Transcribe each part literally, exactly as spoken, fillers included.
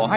ขอให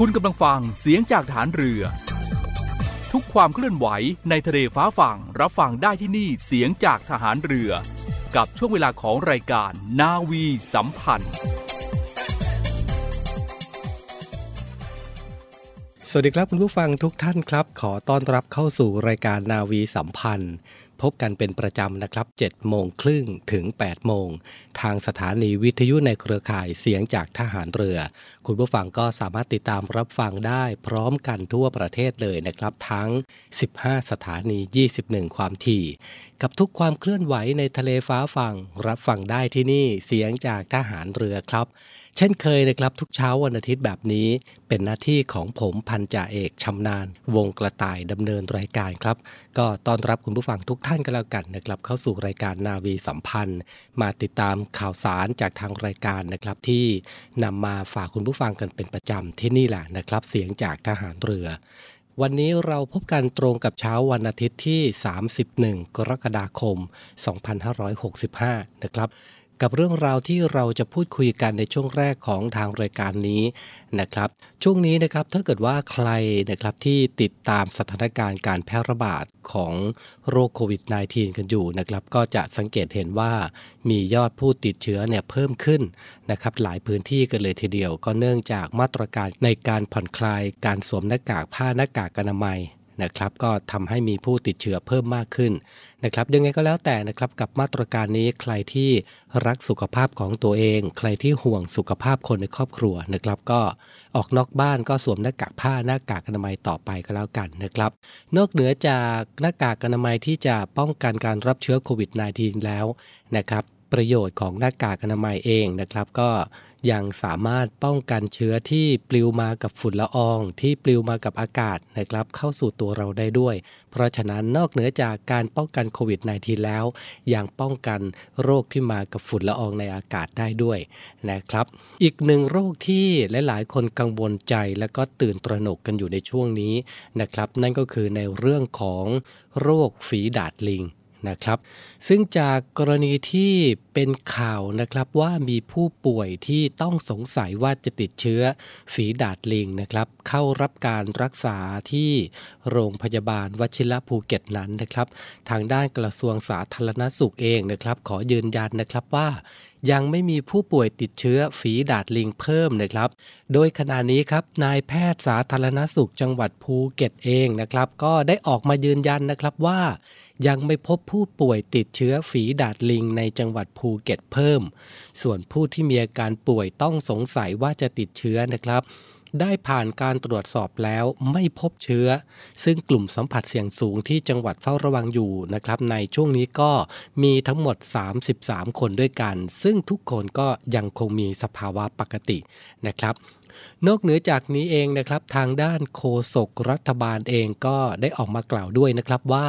คุณกำลังฟังเสียงจากฐานเรือทุกความเคลื่อนไหวในทะเลฟ้าฝั่งรับฟังได้ที่นี่เสียงจากฐานเรือกับช่วงเวลาของรายการนาวีสัมพันธ์สวัสดีครับคุณผู้ฟังทุกท่านครับขอต้อนรับเข้าสู่รายการนาวีสัมพันธ์พบกันเป็นประจำนะครับเจ็ดโมงครึ่งถึงแปดโมงทางสถานีวิทยุในเครือข่ายเสียงจากทหารเรือคุณผู้ฟังก็สามารถติดตามรับฟังได้พร้อมกันทั่วประเทศเลยนะครับทั้งสิบห้าสถานียี่สิบเอ็ดความถี่กับทุกความเคลื่อนไหวในทะเลฟ้าฝั่งรับฟังได้ที่นี่เสียงจากทหารเรือครับเช่นเคยนะครับทุกเช้าวันอาทิตย์แบบนี้เป็นหน้าที่ของผมพันจ่าเอกชำนาญวงกระต่ายดำเนินรายการครับก็ต้อนรับคุณผู้ฟังทุกท่านกันแล้วกันนะครับเข้าสู่รายการนาวีสัมพันธ์มาติดตามข่าวสารจากทางรายการนะครับที่นำมาฝากคุณผู้ฟังกันเป็นประจำที่นี่แหละนะครับเสียงจากทหารเรือวันนี้เราพบกันตรงกับเช้าวันอาทิตย์ที่สามสิบเอ็ดกรกฎาคมสองพันห้าร้อยหกสิบห้านะครับกับเรื่องราวที่เราจะพูดคุยกันในช่วงแรกของทางรายการนี้นะครับช่วงนี้นะครับถ้าเกิดว่าใครนะครับที่ติดตามสถานการณ์การแพร่ระบาดของโรคโควิด สิบเก้า กันอยู่นะครับก็จะสังเกตเห็นว่ามียอดผู้ติดเชื้อเนี่ยเพิ่มขึ้นนะครับหลายพื้นที่กันเลยทีเดียวก็เนื่องจากมาตรการในการผ่อนคลายการสวมหน้ากากผ้าหน้ากากอนามัยนะครับก็ทำให้มีผู้ติดเชื้อเพิ่มมากขึ้นนะครับยังไงก็แล้วแต่นะครับกับมาตรการนี้ใครที่รักสุขภาพของตัวเองใครที่ห่วงสุขภาพคนในครอบครัวนะครับก็ออกนอกบ้านก็สวมหน้ากากผ้าหน้ากากอนามัยต่อไปก็แล้วกันนะครับนอกเหนือจากหน้ากากอนามัยที่จะป้องกันการรับเชื้อโควิด สิบเก้า แล้วนะครับประโยชน์ของหน้ากากอนามัยเองนะครับก็ยังสามารถป้องกันเชื้อที่ปลิวมากับฝุ่นละอองที่ปลิวมากับอากาศนะครับเข้าสู่ตัวเราได้ด้วยเพราะฉะนั้นนอกเหนือจากการป้องกันโควิด สิบเก้า แล้วยังป้องกันโรคที่มากับฝุ่นละอองในอากาศได้ด้วยนะครับอีกหนึ่งโรคที่หลายๆคนกังวลใจและก็ตื่นตระหนกกันอยู่ในช่วงนี้นะครับนั่นก็คือในเรื่องของโรคฝีดาษลิงนะครับซึ่งจากกรณีที่เป็นข่าวนะครับว่ามีผู้ป่วยที่ต้องสงสัยว่าจะติดเชื้อฝีดาษลิงนะครับเข้ารับการรักษาที่โรงพยาบาลวชิระภูเก็ตนั้นนะครับทางด้านกระทรวงสาธารณสุขเองนะครับขอยืนยันนะครับว่ายังไม่มีผู้ป่วยติดเชื้อฝีดาษลิงเพิ่มนะครับโดยขณะนี้ครับนายแพทย์สาธารณสุขจังหวัดภูเก็ตเองนะครับก็ได้ออกมายืนยันนะครับว่ายังไม่พบผู้ป่วยติดเชื้อฝีดาษลิงในจังหวัดภูเก็ตเพิ่มส่วนผู้ที่มีอาการป่วยต้องสงสัยว่าจะติดเชื้อนะครับได้ผ่านการตรวจสอบแล้วไม่พบเชื้อซึ่งกลุ่มสัมผัสเสี่ยงสูงที่จังหวัดเฝ้าระวังอยู่นะครับในช่วงนี้ก็มีทั้งหมดสามสิบสามคนด้วยกันซึ่งทุกคนก็ยังคงมีสภาวะปกตินะครับ นอกเหนือจากนี้เองนะครับทางด้านโฆษกรัฐบาลเองก็ได้ออกมากล่าวด้วยนะครับว่า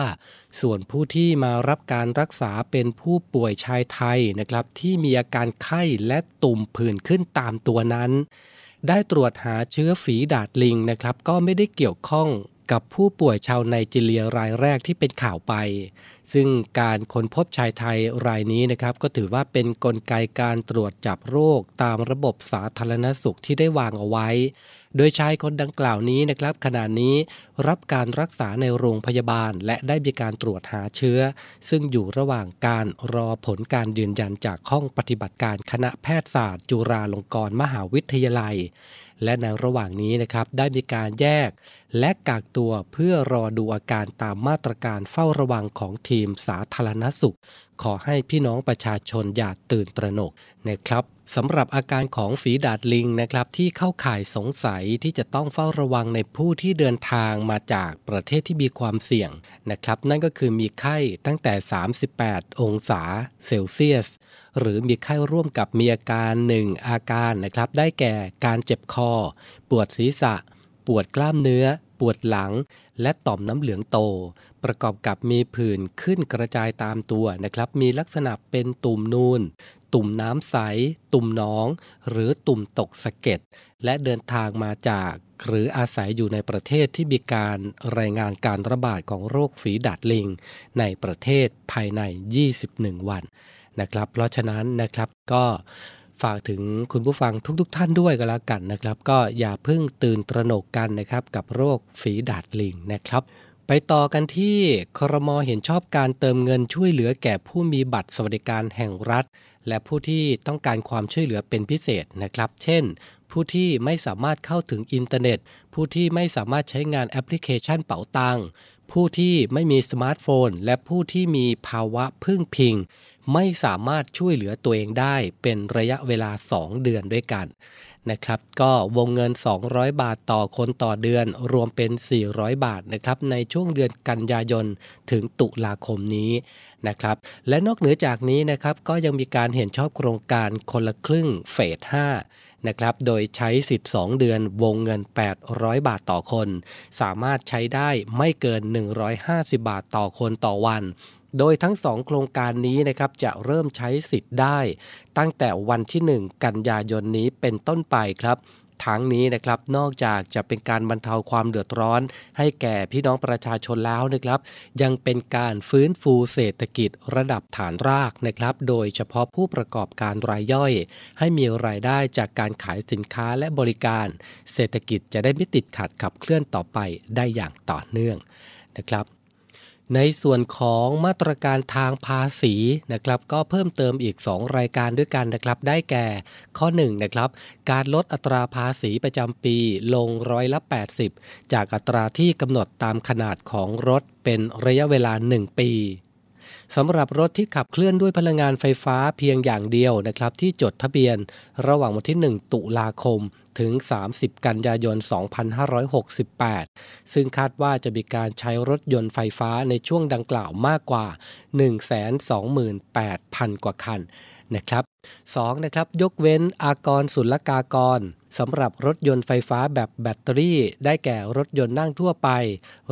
ส่วนผู้ที่มารับการรักษาเป็นผู้ป่วยชายไทยนะครับที่มีอาการไข้และตุ่มผื่นขึ้นตามตัวนั้นได้ตรวจหาเชื้อฝีดาษลิงนะครับก็ไม่ได้เกี่ยวข้องกับผู้ป่วยชาวไนจีเรียรายแรกที่เป็นข่าวไปซึ่งการค้นพบชายไทยรายนี้นะครับก็ถือว่าเป็นกลไกการตรวจจับโรคตามระบบสาธารณสุขที่ได้วางเอาไว้โดยชายคนดังกล่าวนี้นะครับขณะนี้รับการรักษาในโรงพยาบาลและได้มีการตรวจหาเชื้อซึ่งอยู่ระหว่างการรอผลการยืนยันจากห้องปฏิบัติการคณะแพทยศาสตร์จุฬาลงกรณ์มหาวิทยาลัยและในระหว่างนี้นะครับได้มีการแยกและกักตัวเพื่อรอดูอาการตามมาตรการเฝ้าระวังของทีมสาธารณสุขขอให้พี่น้องประชาชนอย่าตื่นตระหนกนะครับสำหรับอาการของฝีดาษลิงนะครับที่เข้าข่ายสงสัยที่จะต้องเฝ้าระวังในผู้ที่เดินทางมาจากประเทศที่มีความเสี่ยงนะครับนั่นก็คือมีไข้ตั้งแต่สามสิบแปดองศาเซลเซียสหรือมีไข้ร่วมกับมีอาการหนึ่งอาการนะครับได้แก่การเจ็บคอปวดศีรษะปวดกล้ามเนื้อปวดหลังและต่อมน้ำเหลืองโตประกอบกับมีผื่นขึ้นกระจายตามตัวนะครับมีลักษณะเป็นตุ่มนูนตุ่มน้ำใสตุ่มหนองหรือตุ่มตกสะเก็ดและเดินทางมาจากหรืออาศัยอยู่ในประเทศที่มีการรายงานการระบาดของโรคฝีดาษลิงในประเทศภายในยี่สิบเอ็ดวันนะครับเพราะฉะนั้นนะครับก็ฝากถึงคุณผู้ฟังทุกๆ ท่านด้วยก็แล้วกันนะครับก็อย่าเพิ่งตื่นตระหนกกันนะครับกับโรคฝีดาษลิงนะครับไปต่อกันที่ครม.เห็นชอบการเติมเงินช่วยเหลือแก่ผู้มีบัตรสวัสดิการแห่งรัฐและผู้ที่ต้องการความช่วยเหลือเป็นพิเศษนะครับเช่นผู้ที่ไม่สามารถเข้าถึงอินเทอร์เน็ตผู้ที่ไม่สามารถใช้งานแอปพลิเคชันเป๋าตังผู้ที่ไม่มีสมาร์ทโฟนและผู้ที่มีภาวะพึ่งพิงไม่สามารถช่วยเหลือตัวเองได้เป็นระยะเวลาสองเดือนด้วยกันนะครับก็วงเงินสองร้อยบาทต่อคนต่อเดือนรวมเป็นสี่ร้อยบาทนะครับในช่วงเดือนกันยายนถึงตุลาคมนี้นะครับและนอกเหนือจากนี้นะครับก็ยังมีการเห็นชอบโครงการคนละครึ่งเฟสห้านะครับโดยใช้สิทธิ์สองเดือนวงเงินแปดร้อยบาทต่อคนสามารถใช้ได้ไม่เกินหนึ่งร้อยห้าสิบบาทต่อคนต่อวันโดยทั้งสองโครงการนี้นะครับจะเริ่มใช้สิทธิ์ได้ตั้งแต่วันที่หนึ่งกันยายนนี้เป็นต้นไปครับทั้งนี้นะครับนอกจากจะเป็นการบรรเทาความเดือดร้อนให้แก่พี่น้องประชาชนแล้วนะครับยังเป็นการฟื้นฟูเศรษฐกิจระดับฐานรากนะครับโดยเฉพาะผู้ประกอบการรายย่อยให้มีรายได้จากการขายสินค้าและบริการเศรษฐกิจจะได้ไม่ติดขัดขับเคลื่อนต่อไปได้อย่างต่อเนื่องนะครับในส่วนของมาตรการทางภาษีนะครับก็เพิ่มเติมอีกสองรายการด้วยกันนะครับได้แก่ข้อหนึ่งนะครับการลดอัตราภาษีประจำปีลงร้อยละแปดสิบจากอัตราที่กำหนดตามขนาดของรถเป็นระยะเวลาหนึ่งปีสำหรับรถที่ขับเคลื่อนด้วยพลังงานไฟฟ้าเพียงอย่างเดียวนะครับที่จดทะเบียนระหว่างวันที่หนึ่งตุลาคมถึงสามสิบกันยายนสองพันห้าร้อยหกสิบแปดซึ่งคาดว่าจะมีการใช้รถยนต์ไฟฟ้าในช่วงดังกล่าวมากกว่า หนึ่งแสนสองหมื่นแปดพัน กว่าคันนะครับ สอง นะครับยกเว้นอากรศุลกากรสำหรับรถยนต์ไฟฟ้าแบบแบตเตอรี่ได้แก่รถยนต์นั่งทั่วไป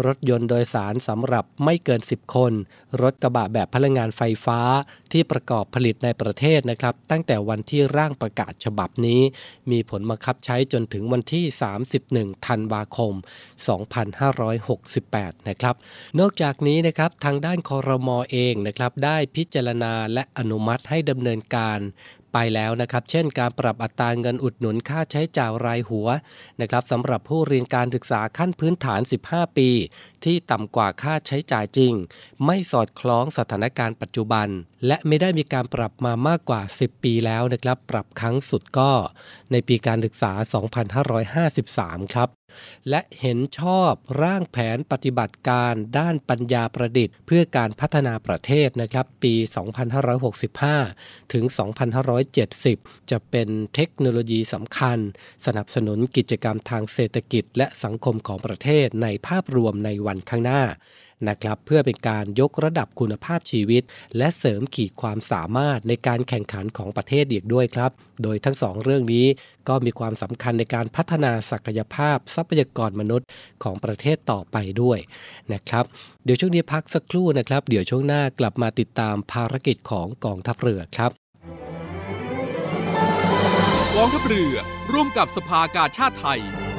รถยนต์โดยสารสำหรับไม่เกินสิบคนรถกระบะแบบพลังงานไฟฟ้าที่ประกอบผลิตในประเทศนะครับตั้งแต่วันที่ร่างประกาศฉบับนี้มีผลบังคับใช้จนถึงวันที่สามสิบเอ็ดธันวาคมสองพันห้าร้อยหกสิบแปดนะครับนอกจากนี้นะครับทางด้านครม.เองนะครับได้พิจารณาและอนุมัติให้ดำเนินการไปแล้วนะครับเช่นการปรับอัตราเงินอุดหนุนค่าใช้จ่ายรายหัวนะครับสำหรับผู้เรียนการศึกษาขั้นพื้นฐานสิบห้าปีที่ต่ำกว่าค่าใช้จ่ายจริงไม่สอดคล้องสถานการณ์ปัจจุบันและไม่ได้มีการปรับมามากกว่าสิบปีแล้วนะครับปรับครั้งสุดก็ในปีการศึกษาสองพันห้าร้อยห้าสิบสามครับและเห็นชอบร่างแผนปฏิบัติการด้านปัญญาประดิษฐ์เพื่อการพัฒนาประเทศนะครับปีสองพันห้าร้อยหกสิบห้าถึงสองพันห้าร้อยเจ็ดสิบจะเป็นเทคโนโลยีสำคัญสนับสนุนกิจกรรมทางเศรษฐกิจและสังคมของประเทศในภาพรวมในวัน วันข้างหน้านะครับเพื่อเป็นการยกระดับคุณภาพชีวิตและเสริมขีดความสามารถในการแข่งขันของประเทศอีกด้วยครับโดยทั้งสองเรื่องนี้ก็มีความสำคัญในการพัฒนาศักยภาพทรัพยากรมนุษย์ของประเทศต่อไปด้วยนะครับเดี๋ยวช่วงนี้พักสักครู่นะครับเดี๋ยวช่วงหน้ากลับมาติดตามภารกิจของกองทัพเรือครับกองทัพเรือร่วมกับสภากาชาติไทย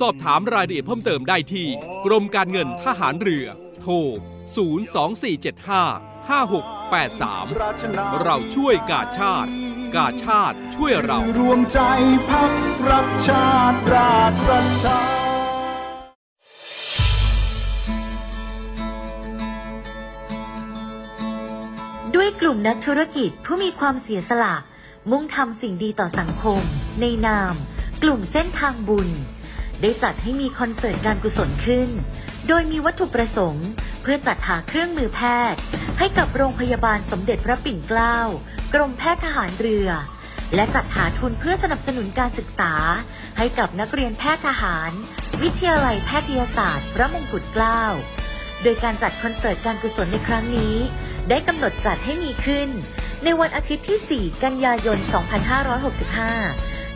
สอบถามรายละเอียดเพิ่มเติมได้ที่กรมการเงินทหารเรือโทร ศูนย์ สอง สี่ เจ็ด ห้า ห้า หก แปด สาม เราช่วยกาชาติกาชาติช่วยเรารวมใจพักรักชาติราชศรัทธาด้วยกลุ่มนักธุรกิจผู้มีความเสียสละมุ่งทำสิ่งดีต่อสังคมในนามกลุ่มเส้นทางบุญได้จัดให้มีคอนเสิร์ตการกุศลขึ้นโดยมีวัตถุประสงค์เพื่อจัดหาเครื่องมือแพทย์ให้กับโรงพยาบาลสมเด็จพระปิ่นเกล้ากรมแพทย์ทหารเรือและจัดหาทุนเพื่อสนับสนุนการศึกษาให้กับนักเรียนแพทย์ทหารวิทยาลัยแพทยศาสตร์พระมงกุฎเกล้าโดยการจัดคอนเสิร์ตการกุศลในครั้งนี้ได้กำหนดจัดให้มีขึ้นในวันอาทิตย์ที่สี่กันยายนสองพันห้าร้อยหกสิบห้า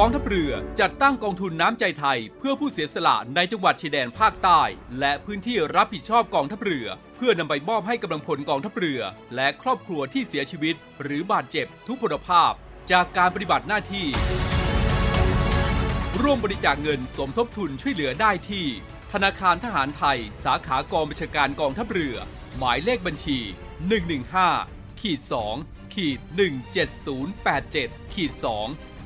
กองทัพเรือจัดตั้งกองทุนน้ำใจไทยเพื่อผู้เสียสละในจังหวัดชายแดนภาคใต้และพื้นที่รับผิดชอบกองทัพเรือเพื่อนำไปมอบให้กำลังพลกองทัพเรือและครอบครัวที่เสียชีวิตหรือบาดเจ็บทุพพลภาพจากการปฏิบัติหน้าที่ร่วมบริจาคเงินสมทบทุนช่วยเหลือได้ที่ธนาคารทหารไทยสาขากองบัญชาการกองทัพเรือหมายเลขบัญชี หนึ่ง หนึ่ง ห้า สอง หนึ่ง เจ็ด ศูนย์ แปด เจ็ด สอง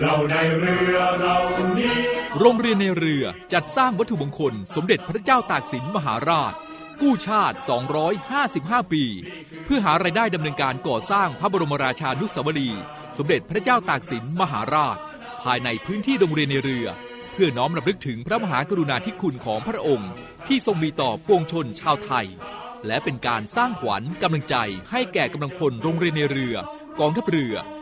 เราในเรือเรานี้โรงเรียนในเรือจัดสร้างวัตถุมงคลสมเด็จพระเจ้าตากสินมหาราชกู้ชาติสองร้อยห้าสิบห้าปีเพื่อหารายได้ดำเนินการก่อสร้างพระบรมราชานุสาวรีย์สมเด็จพระเจ้าตากสินมหาราชภายในพื้นที่โรงเรียนในเรือเพื่อน้อมรำลึกถึงพระมหากรุณาธิคุณของพระองค์ที่ทรงมีต่อปวงชนชาวไทย และเป็นการสร้างขวัญกำลังใจให้แก่กำลังพลโรงเรียนในเรือกองทัพเรือ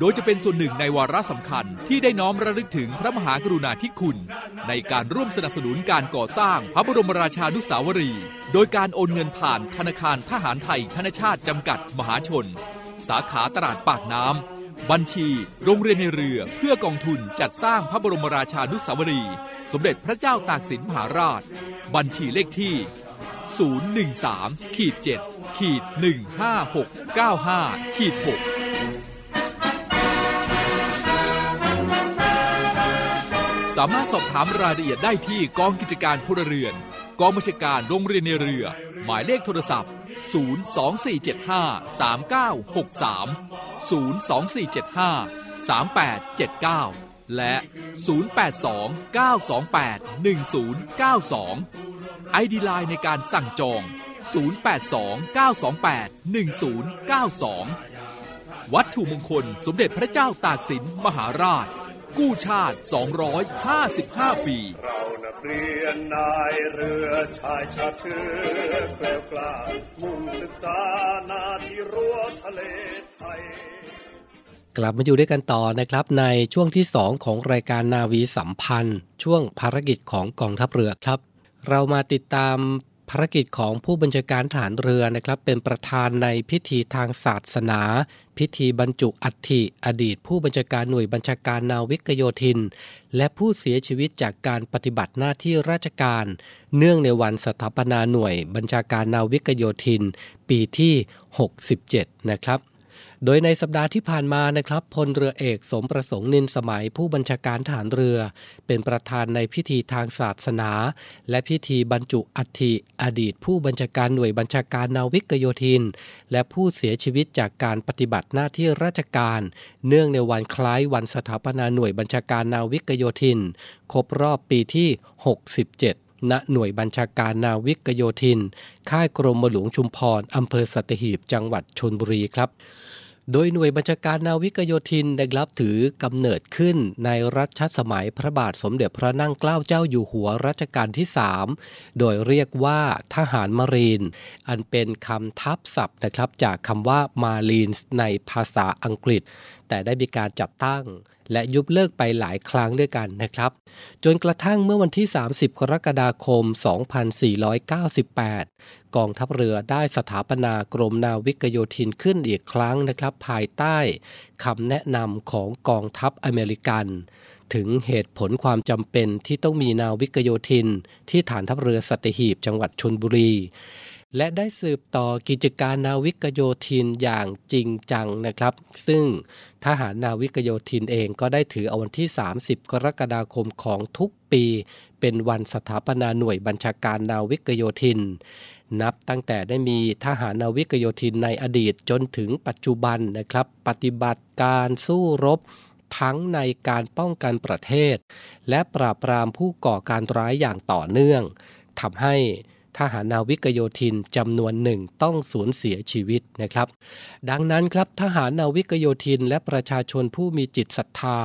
โดยจะเป็นส่วนหนึ่งในวาระสำคัญที่ได้น้อมระลึกถึงพระมหากรุณาธิคุณในการร่วมสนับสนุนการก่อสร้างพระบรมราชานุสาวรีย์โดยการโอนเงินผ่านธนาคารทหารไทยธนชาติจำกัดมหาชนสาขาตลาดปากน้ำบัญชีโรงเรียนในเรือเพื่อกองทุนจัดสร้างพระบรมราชานุสาวรีย์สมเด็จพระเจ้าตากสินมหาราชบัญชีเลขที่ ศูนย์ หนึ่ง สาม เจ็ด หนึ่ง ห้า หก เก้า ห้า หกสามารถสอบถามรายละเอียดได้ที่กองกิจการพลเรือนกองบัญชาการโรงเรียนในเรือหมายเลขโทรศัพท์ศูนย์ สอง สี่ เจ็ด ห้า สาม เก้า หก สาม ศูนย์ สอง สี่ เจ็ด ห้า สาม แปด เจ็ด เก้าและศูนย์ แปด สอง เก้า สอง แปด หนึ่ง ศูนย์ เก้า สอง ไอ ดี ไลน์ ในการสั่งจองศูนย์ แปด สอง เก้า สอง แปด หนึ่ง ศูนย์ เก้า สองวัตถุมงคลสมเด็จพระเจ้าตากสินมหาราชกู้ชาติสองร้อยห้าสิบห้าปีเรานักเรียนนายเรือชายชาติเชื้อแกร่งกล้ามุ่งศึกษานาที่รั้วทะเลไทยกลับมาอยู่ด้วยกันต่อนะครับในช่วงที่สองของรายการนาวีสัมพันธ์ช่วงภารกิจของกองทัพเรือครับเรามาติดตามภารกิจของผู้บัญชาการทหารเรือนะครับเป็นประธานในพิธีทางศาสนาพิธีบรรจุอัฐิอดีตผู้บัญชาการหน่วยบัญชาการนาวิกโยธินและผู้เสียชีวิตจากการปฏิบัติหน้าที่ราชการเนื่องในวันสถาปนาหน่วยบัญชาการนาวิกโยธินปีที่หกสิบเจ็ดนะครับโดยในสัปดาห์ที่ผ่านมานะครับพลเรือเอกสมประสงค์นินสมัยผู้บัญชาการทหารเรือเป็นประธานในพิธีทางศาสนาและพิธีบรรจุอัฐิอดีตผู้บัญชาการหน่วยบัญชาการนาวิกโยธินและผู้เสียชีวิตจากการปฏิบัติหน้าที่ราชการเนื่องในวันคล้ายวันสถาปนาหน่วยบัญชาการนาวิกโยธินครบรอบปีที่หกสิบเจ็ดณหน่วยบัญชาการนาวิกโยธินค่ายกรมหลวงชุมพรอำเภอสัตหีบจังหวัดชลบุรีครับโดยหน่วยบัญชาการนาวิกโยธินได้รับถือกำเนิดขึ้นในรัชสมัยพระบาทสมเด็จพระนั่งเกล้าเจ้าอยู่หัวรัชกาลที่สามโดยเรียกว่าทหารมารีนอันเป็นคำทับศัพท์นะครับจากคำว่า Marines ในภาษาอังกฤษแต่ได้มีการจัดตั้งและยุบเลิกไปหลายครั้งด้วยกันนะครับจนกระทั่งเมื่อวันที่สามสิบกรกฎาคมสองพันสี่ร้อยเก้าสิบแปดกองทัพเรือได้สถาปนากรมนาวิกโยธินขึ้นอีกครั้งนะครับภายใต้คำแนะนำของกองทัพอเมริกันถึงเหตุผลความจำเป็นที่ต้องมีนาวิกโยธินที่ฐานทัพเรือสัตหีบจังหวัดชลบุรีและได้สืบต่อกิจการนาวิกโยธินอย่างจริงจังนะครับซึ่งทหารนาวิกโยธินเองก็ได้ถือเอาวันที่สามสิบกรกฎาคมของทุกปีเป็นวันสถาปนาหน่วยบัญชาการนาวิกโยธินนับตั้งแต่ได้มีทหารนาวิกโยธินในอดีตจนถึงปัจจุบันนะครับปฏิบัติการสู้รบทั้งในการป้องกันประเทศและปราบปรามผู้ก่อการร้ายอย่างต่อเนื่องทำให้ทหารนาวิกโยธินจำนวนหนึ่งต้องสูญเสียชีวิตนะครับดังนั้นครับทหารนาวิกโยธินและประชาชนผู้มีจิตศรัทธา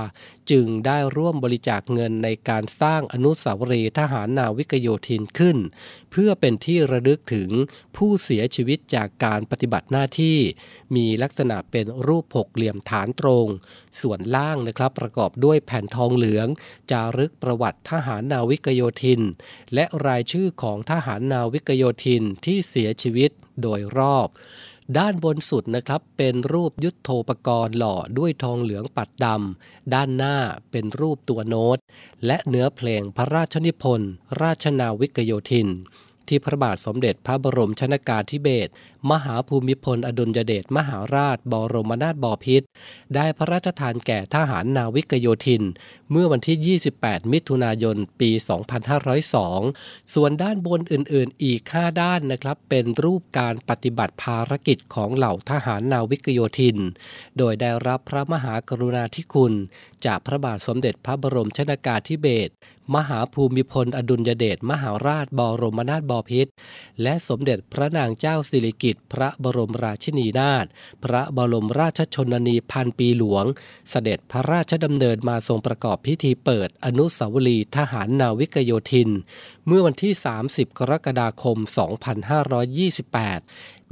จึงได้ร่วมบริจาคเงินในการสร้างอนุสาวรีย์ทหารนาวิกโยธินขึ้นเพื่อเป็นที่ระลึกถึงผู้เสียชีวิตจากการปฏิบัติหน้าที่มีลักษณะเป็นรูปหกเหลี่ยมฐานตรงส่วนล่างนะครับประกอบด้วยแผ่นทองเหลืองจารึกประวัติทหารนาวิกโยธินและรายชื่อของทหารนาวิกโยธินที่เสียชีวิตโดยรอบด้านบนสุดนะครับเป็นรูปยุทโธปกรณ์หล่อด้วยทองเหลืองปัดดำด้านหน้าเป็นรูปตัวโน้ตและเนื้อเพลงพระราชนิพนธ์ราชนาวิกโยธิน ที่พระบาทสมเด็จพระบรมชนกาธิเบศรมหาภูมิพลอดุลยเดชมหาราชบรมนาถบพิตรได้พระราชทานแก่ทหารนาวิกโยธินเมื่อวันที่ ยี่สิบแปด มิถุนายน ปี สองพันห้าร้อยสอง ส่วนด้านบนอื่นๆอีก ห้า ด้านนะครับเป็นรูปการปฏิบัติภารกิจของเหล่าทหารนาวิกโยธินโดยได้รับพระมหากรุณาธิคุณจากพระบาทสมเด็จพระบรมชนกาธิเบศรมหาภูมิพลอดุลยเดชมหาราชบรมนาถบพิตรและสมเด็จพระนางเจ้าสิริกิติ์พระบรมราชินีนาถพระบรมราชชนนีพันปีหลวงเสด็จพระราชดำเนินมาทรงประกอบพิธีเปิดอนุสาวรีย์ทหารนาวิกโยธินเมื่อวันที่ สามสิบ กรกฎาคม สองพันห้าร้อยยี่สิบแปด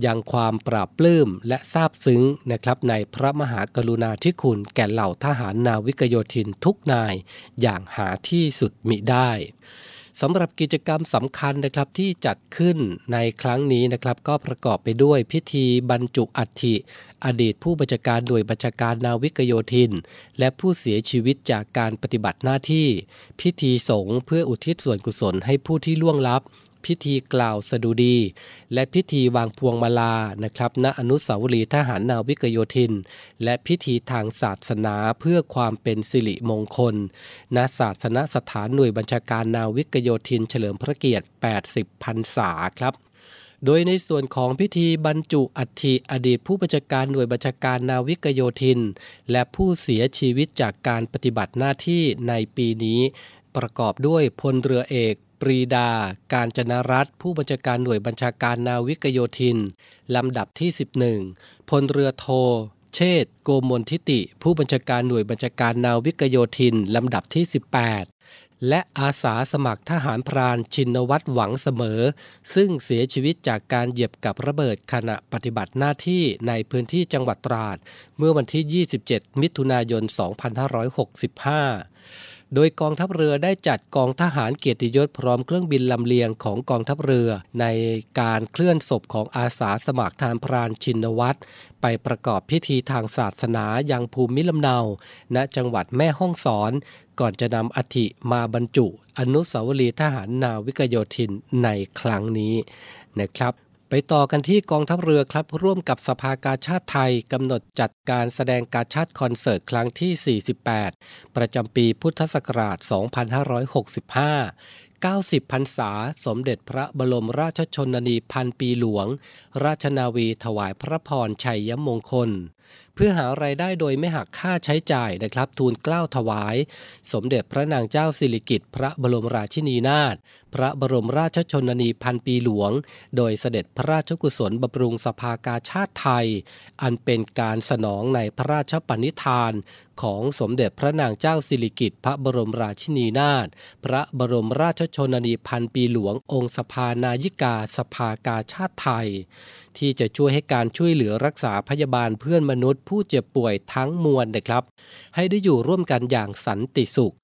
ยังความปราบปลื้มและซาบซึ้งนะครับในพระมหากรุณาธิคุณแก่เหล่าทหารนาวิกโยธินทุกนายอย่างหาที่สุดมิได้สำหรับกิจกรรมสำคัญนะครับที่จัดขึ้นในครั้งนี้นะครับก็ประกอบไปด้วยพิธีบรรจุอัฐิอดีตผู้บัญชาการหน่วยบัญชาการนาวิกโยธินและผู้เสียชีวิตจากการปฏิบัติหน้าที่พิธีสงฆ์เพื่ออุทิศส่วนกุศลให้ผู้ที่ล่วงลับพิธีกล่าวสดุดีและพิธีวางพวงมาลานะครับณอนุสาวรีย์ทหารนาวิกโยธินและพิธีทางศาสนาเพื่อความเป็นสิริมงคลณศาสนสถานหน่วยบัญชาการนาวิกโยธินเฉลิมพระเกียรติ แปดสิบ พรรษาครับโดยในส่วนของพิธีบรรจุอัฐิอดีตผู้บัญชาการหน่วยบัญชาการนาวิกโยธินและผู้เสียชีวิตจากการปฏิบัติหน้าที่ในปีนี้ประกอบด้วยพลเรือเอกปรีดา การจนรัตน์ผู้บัญชาการหน่วยบัญชาการนาวิกโยธินลำดับที่ สิบเอ็ด พลเรือโทเชษฐ์ โกมลทิติผู้บัญชาการหน่วยบัญชาการนาวิกโยธินลำดับที่ สิบแปดและอาสาสมัครทหารพรานชินวัตรหวังเสมอซึ่งเสียชีวิตจากการเหยียบกับระเบิดขณะปฏิบัติหน้าที่ในพื้นที่จังหวัดตราดเมื่อวันที่ ยี่สิบเจ็ด มิถุนายน สองพันห้าร้อยหกสิบห้า โดยกองทัพเรือได้จัดกองทหารเกียรติยศพร้อมเครื่องบินลำเลียงของกองทัพเรือในการเคลื่อนศพของอาสาสมัครทหารพรานชินวัตรไปประกอบพิธีทางศาสนายังภูมิลำเนาณจังหวัดแม่ฮ่องสอนก่อนจะนำอัฐิมาบรรจุอนุสาวรีย์ทหารนาวิกโยธินในครั้งนี้นะครับไปต่อกันที่กองทัพเรือครับร่วมกับสภากาชาดไทยกำหนดจัดการแสดงกาชาดคอนเสิร์ตครั้งที่ สี่สิบแปด ประจำปีพุทธศักราช สองพันห้าร้อยหกสิบห้าเก้าสิบ พรรษาสมเด็จพระบรมราชชนนีพันปีหลวงราชนาวีถวายพระพรชัยมงคลเพื่อหารายได้โดยไม่หักค่าใช้จ่ายนะครับทูลเกล้าถวายสมเด็จพระนางเจ้าสิริกิติ์พระบรมราชินีนาถพระบรมราชชนนีพันปีหลวงโดยเสด็จพระราชกุศลบำรุงสภากาชาดไทยอันเป็นการสนองในพระราชปณิธานของสมเด็จพระนางเจ้าสิริกิติ์พระบรมราชินีนาถพระบรมราชชนนีพันปีหลวงองค์สภานายิกาสภากาชาดไทยที่จะช่วยให้การช่วยเหลือรักษาพยาบาลเพื่อนมนุษย์ผู้เจ็บป่วยทั้งมวลนะครับให้ได้อยู่ร่วมกันอย่างสันติสุข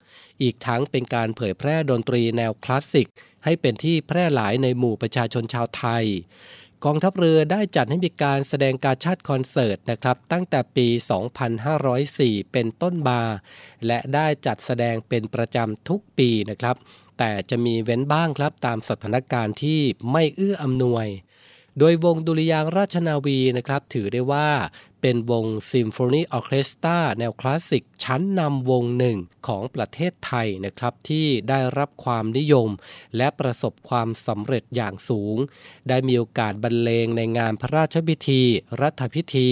อีกทั้งเป็นการเผยแพร่ดนตรีแนวคลาสสิกให้เป็นที่แพร่หลายในหมู่ประชาชนชาวไทยกองทัพเรือได้จัดให้มีการแสดงกาชาดคอนเสิร์ตนะครับตั้งแต่ปี สองพันห้าร้อยสี่ เป็นต้นมาและได้จัดแสดงเป็นประจำทุกปีนะครับแต่จะมีเว้นบ้างครับตามสถานการณ์ที่ไม่เอื้ออำนวยโดยวงดุริยางค์ราชนาวีนะครับถือได้ว่าเป็นวงซิมโฟนีออเคสตราแนวคลาสสิกชั้นนำวงหนึ่งของประเทศไทยนะครับที่ได้รับความนิยมและประสบความสำเร็จอย่างสูงได้มีโอกาสบรรเลงในงานพระราชพิธีรัฐพิธี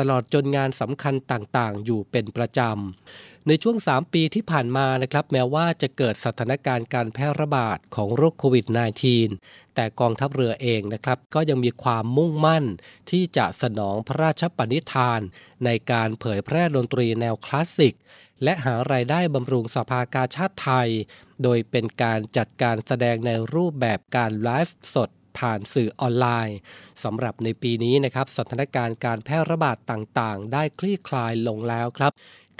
ตลอดจนงานสำคัญต่างๆอยู่เป็นประจำในช่วงสามปีที่ผ่านมานะครับแม้ว่าจะเกิดสถานการณ์การแพร่ระบาดของโรคโควิด สิบเก้า แต่กองทัพเรือเองนะครับก็ยังมีความมุ่งมั่นที่จะสนองพระราชปณิธานในการเผยแพร่ดนตรีแนวคลาสสิกและหารายได้บำรุงสภากาชาดไทยโดยเป็นการจัดการแสดงในรูปแบบการไลฟ์สดผ่านสื่อออนไลน์สำหรับในปีนี้นะครับสถานการณ์การแพร่ระบาดต่างๆได้คลี่คลายลงแล้วครับ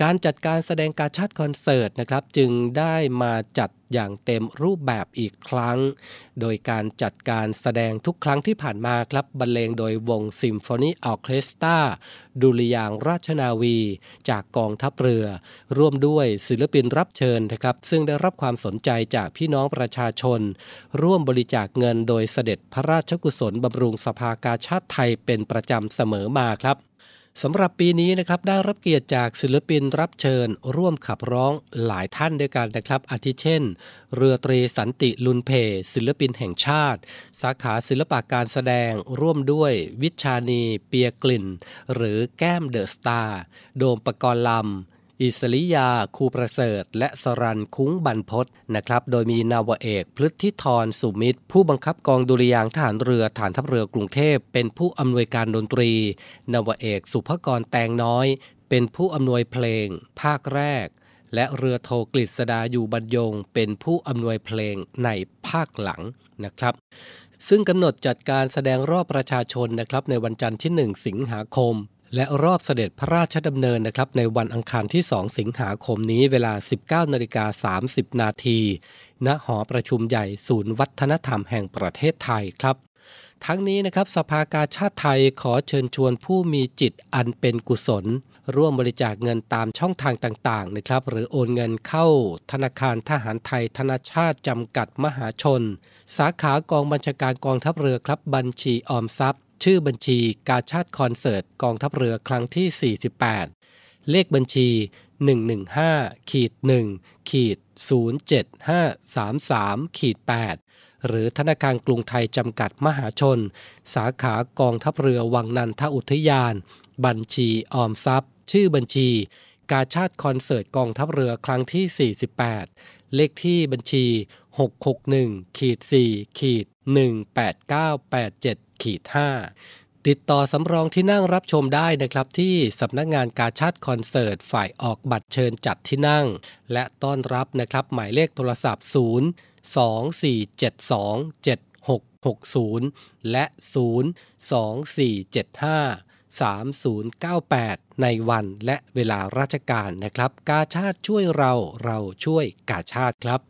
การจัดการแสดงกาชาดคอนเสิร์ตนะครับจึงได้มาจัดอย่างเต็มรูปแบบอีกครั้งโดยการจัดการแสดงทุกครั้งที่ผ่านมาครับบรรเลงโดยวงซิมโฟนีออเคสตราดุริยางค์ราชนาวีจากกองทัพเรือร่วมด้วยศิลปินรับเชิญนะครับซึ่งได้รับความสนใจจากพี่น้องประชาชนร่วมบริจาคเงินโดยเสด็จพระราชกุศลบำรุงสภากาชาดไทยเป็นประจำเสมอมาครับสำหรับปีนี้นะครับได้รับเกียรติจากศิลปินรับเชิญร่วมขับร้องหลายท่านด้วยกันนะครับอาทิเช่นเรือตรีสันติลุนเพศิลปินแห่งชาติสาขาศิลปะการแสดงร่วมด้วยวิชานีเปียกลิ่นหรือแก้มเดอะสตาร์โดมปกรณ์ลำอิสริยาครูประเสริฐและสรัญคุ้งบรรพตนะครับโดยมีนาวาเอกพฤทธิธรสุมิตรผู้บังคับกองดุริยางค์ทหารเรือฐานทัพเรือกรุงเทพเป็นผู้อำนวยการดนตรีนาวาเอกสุภกรแตงน้อยเป็นผู้อำนวยเพลงภาคแรกและเรือโทกฤษดาอยู่บรรยงเป็นผู้อำนวยเพลงในภาคหลังนะครับซึ่งกำหนดจัดการแสดงรอบประชาชนนะครับในวันจันทร์ที่หนึ่งสิงหาคมและรอบเสด็จพระราชดำเนินนะครับในวันอังคารที่สองสิงหาคมนี้เวลา สิบเก้านาฬิกาสามสิบนาที น. ณ หอประชุมใหญ่ศูนย์วัฒนธรรมแห่งประเทศไทยครับทั้งนี้นะครับสภากาชาดไทยขอเชิญชวนผู้มีจิตอันเป็นกุศลร่วมบริจาคเงินตามช่องทางต่างๆนะครับหรือโอนเงินเข้าธนาคารทหารไทยธนชาตจำกัดมหาชนสาขากองบัญชาการกองทัพเรือครับบัญชีออมทรัพย์ชื่อบัญชีกาชาดคอนเสิร์ตกองทัพเรือครั้งที่สี่สิบแปดเลขบัญชี หนึ่งหนึ่งห้า หนึ่ง ศูนย์เจ็ดห้าสามสาม แปด หรือธนาคารกรุงไทยจำกัดมหาชนสาขากองทัพเรือวังนันทอุทยานบัญชีออมทรัพย์ชื่อบัญชีกาชาดคอนเสิร์ตกองทัพเรือครั้งที่สี่สิบแปดเลขที่บัญชี หก หก หนึ่ง สี่ หนึ่ง แปด เก้า แปด เจ็ด ห้าติดต่อสำรองที่นั่งรับชมได้นะครับที่สำนักงานกาชาดคอนเสิร์ตฝ่ายออกบัตรเชิญจัดที่นั่งและต้อนรับนะครับหมายเลขโทรศัพท์ศูนย์ สอง สี่ เจ็ด สอง เจ็ด หก หก ศูนย์และศูนย์ สอง สี่ เจ็ด ห้า สาม ศูนย์ เก้า แปดในวันและเวลาราชการนะครับกาชาดช่วยเราเราช่วยกาชาดครับ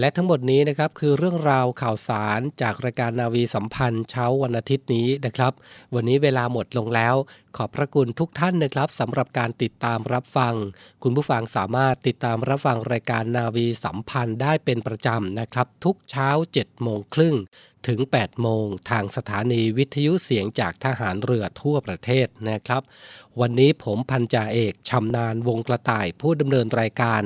และทั้งหมดนี้นะครับคือเรื่องราวข่าวสารจากรายการนาวีสัมพันธ์เช้าวันอาทิตย์นี้นะครับวันนี้เวลาหมดลงแล้วขอบพระคุณทุกท่านนะครับสำหรับการติดตามรับฟังคุณผู้ฟังสามารถติดตามรับฟังรายการนาวีสัมพันธ์ได้เป็นประจำนะครับทุกเช้า เจ็ดโมงครึ่งถึง แปดโมงทางสถานีวิทยุเสียงจากทหารเรือทั่วประเทศนะครับวันนี้ผมพันจ่าเอกชำนาญวงกระต่ายผู้ดำเนินรายการ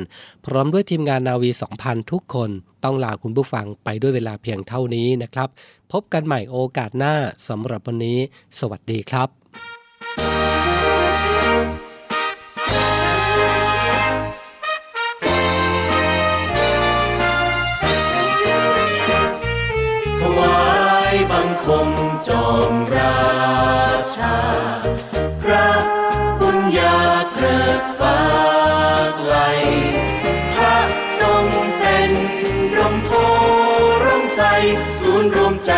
พร้อมด้วยทีมงานนาวีสองพันทุกคนต้องลาคุณผู้ฟังไปด้วยเวลาเพียงเท่านี้นะครับพบกันใหม่โอกาสหน้าสำหรับวันนี้สวัสดีครับคมจอมราชาพระบุญญาเกริกฟ้าไกลพระทรงเป็นร่มโพร่มใสศูนย์รวมใจ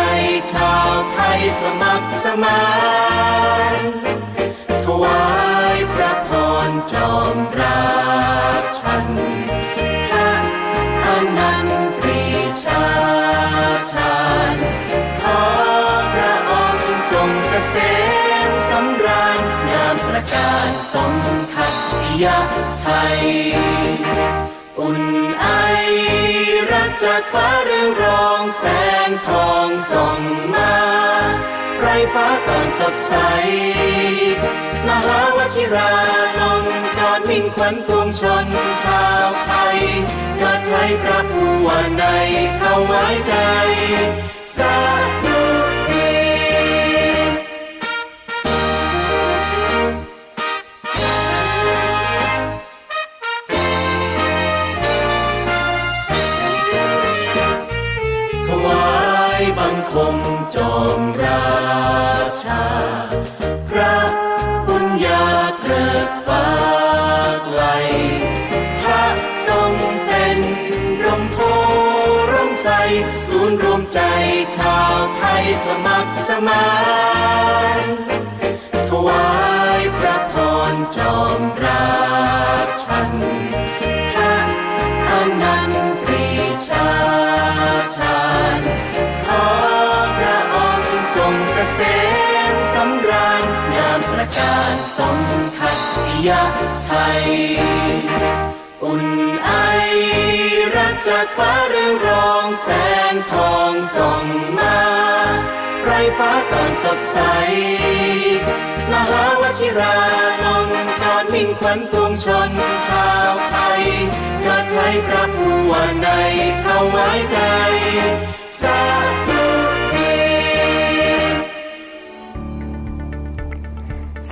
ชาวไทยสมัครสมานถวายพระพรจอมราชันพระอนันต์ปรีชาชาญเกษมสำราญงามประการสมทัพยาไทยอุ่นไอรักจากฟ้าเรืองรองแสงทองส่องมาไร้ฟ้าก่อนสดใสมหาวชิราลงกรมิ่งขวัญปวงชนชาวไทยเกิดไทยพระผู้ว่าในเข้าไว้ใจสาธุบังคมจอมราชาพระบุญญาเกริกฟ้าไกลพระทรงเป็นร่มโพร่มใสศูนย์รวมใจชาวไทยสมัครสมานถวายพระพรจอมรา ชันพระอนันต์ปรีชาชาญขอพระองค์ทรงเกษมสำราญยามประการสมทัตยาไทยอุ่นไอรักจากฟ้าเรืองรองแสงทองส่องมาไร้ฟ้าตอนสดใสมหาวชิราลงกอดมิ่งขวัญปวงชนชาวไทยเกิดไทยพระผู้ว่าในเข้าไว้ใจสาธุส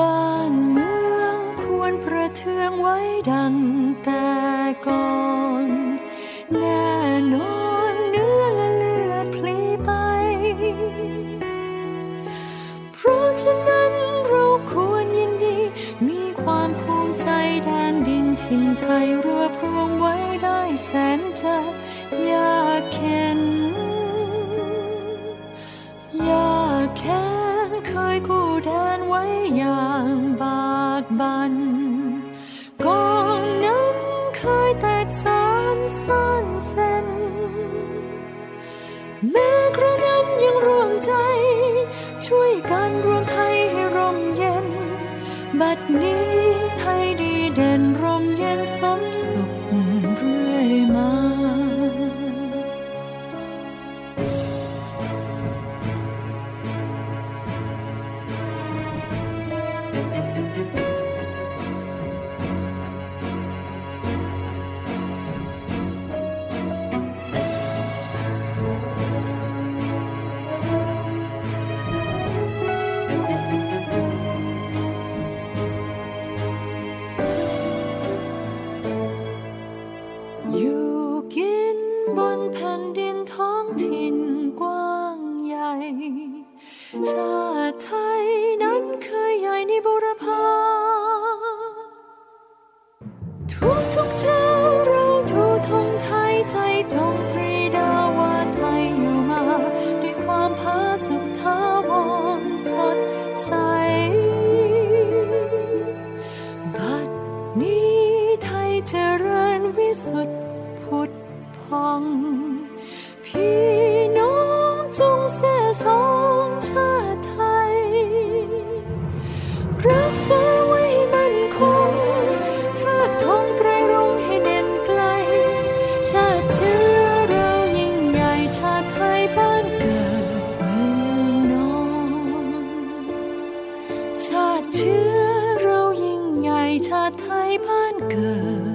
บ้านเมืองควรประเทืองไว้ดังแต่ก่อนแน่นอนเนื้อและเลือดพลีไปเพราะฉะนั้นเราควรยินดีมีความภูมิใจแดนดินถิ่นไทยรวบรวมไว้ได้แสนจะยากเข็นยากแค้นเคยกู้แดนไว้อย่างบากบั่นกองน้ำเคยแตกสานซ่อนเส้นแม้กระนั้นยังรวมใจช่วยกันรวมไทยให้ร่มเย็นบัดนี้ไทยดีเด่นร่มเย็นสมสุขเรื่อยมาพี่น้องจงเสียสองชาติไทย บ้านเกิด